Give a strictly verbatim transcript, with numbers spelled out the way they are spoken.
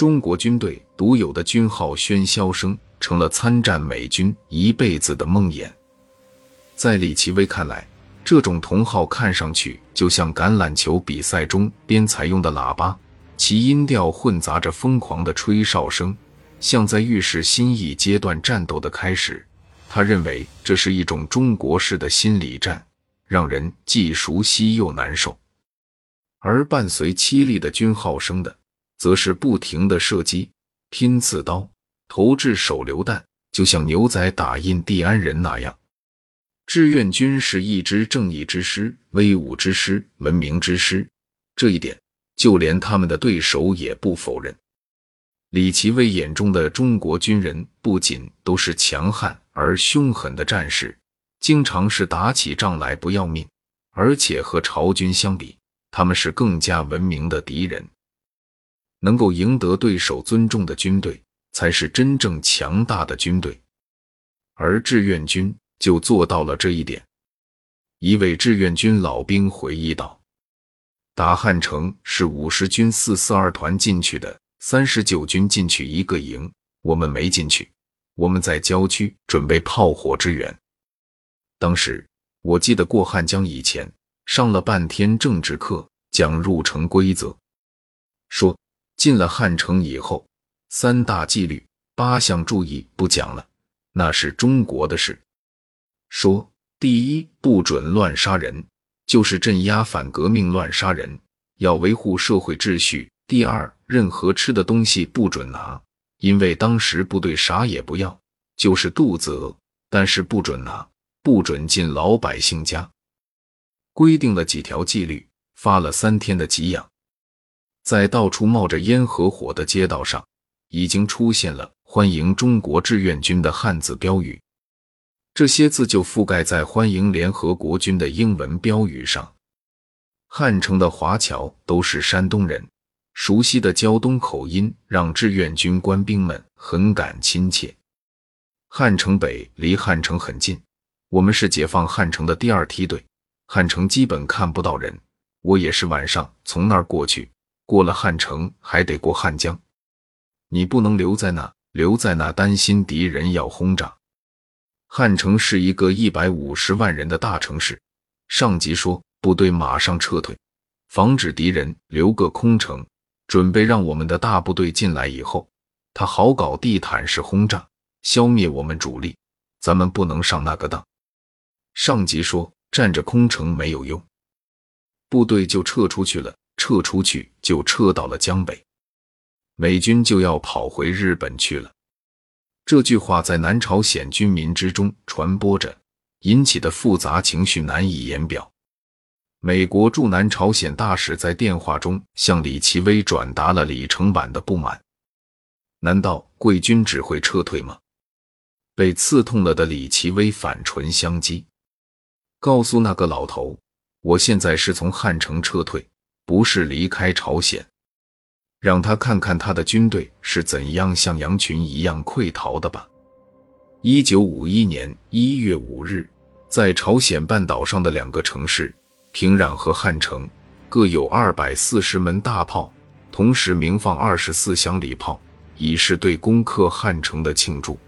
中国军队独有的军号喧嚣声，成了参战美军一辈子的梦魇。在李奇微看来，这种铜号看上去就像橄榄球比赛中边采用的喇叭，其音调混杂着疯狂的吹哨声，像在预示新一阶段战斗的开始。他认为这是一种中国式的心理战，让人既熟悉又难受。而伴随凄厉的军号声的，则是不停的射击、拼刺刀、投掷手榴弹，就像牛仔打印第安人那样。志愿军是一支正义之师、威武之师、文明之师，这一点就连他们的对手也不否认。李奇微眼中的中国军人不仅都是强悍而凶狠的战士，经常是打起仗来不要命，而且和朝军相比，他们是更加文明的敌人。能够赢得对手尊重的军队，才是真正强大的军队。而志愿军就做到了这一点。一位志愿军老兵回忆道：达汉城是五十军四四二团进去的，三十九军进去一个营，我们没进去，我们在郊区准备炮火支援。当时我记得过汉江以前，上了半天政治课，讲入城规则，说进了汉城以后，三大纪律、八项注意不讲了，那是中国的事。说第一，不准乱杀人，就是镇压反革命乱杀人，要维护社会秩序。第二，任何吃的东西不准拿，因为当时部队啥也不要，就是肚子饿，但是不准拿，不准进老百姓家。规定了几条纪律，发了三天的给养。在到处冒着烟和火的街道上，已经出现了欢迎中国志愿军的汉字标语，这些字就覆盖在欢迎联合国军的英文标语上。汉城的华侨都是山东人，熟悉的胶东口音让志愿军官兵们很感亲切。汉城北离汉城很近，我们是解放汉城的第二梯队，汉城基本看不到人，我也是晚上从那儿过去，过了汉城还得过汉江。你不能留在那，留在那担心敌人要轰炸。汉城是一个一百五十万人的大城市，上级说部队马上撤退，防止敌人留个空城，准备让我们的大部队进来以后，他好搞地毯式轰炸，消灭我们主力，咱们不能上那个当。上级说占着空城没有用，部队就撤出去了，撤出去就撤到了江北，美军就要跑回日本去了。这句话在南朝鲜军民之中传播着，引起的复杂情绪难以言表。美国驻南朝鲜大使在电话中向李奇微转达了李承晚的不满。难道贵军只会撤退吗？被刺痛了的李奇微反唇相讥，告诉那个老头，我现在是从汉城撤退，不是离开朝鲜，让他看看他的军队是怎样像羊群一样溃逃的吧。一九五一年一月五日，在朝鲜半岛上的两个城市平壤和汉城各有二百四十门大炮，同时鸣放二十四响礼炮，以示对攻克汉城的庆祝。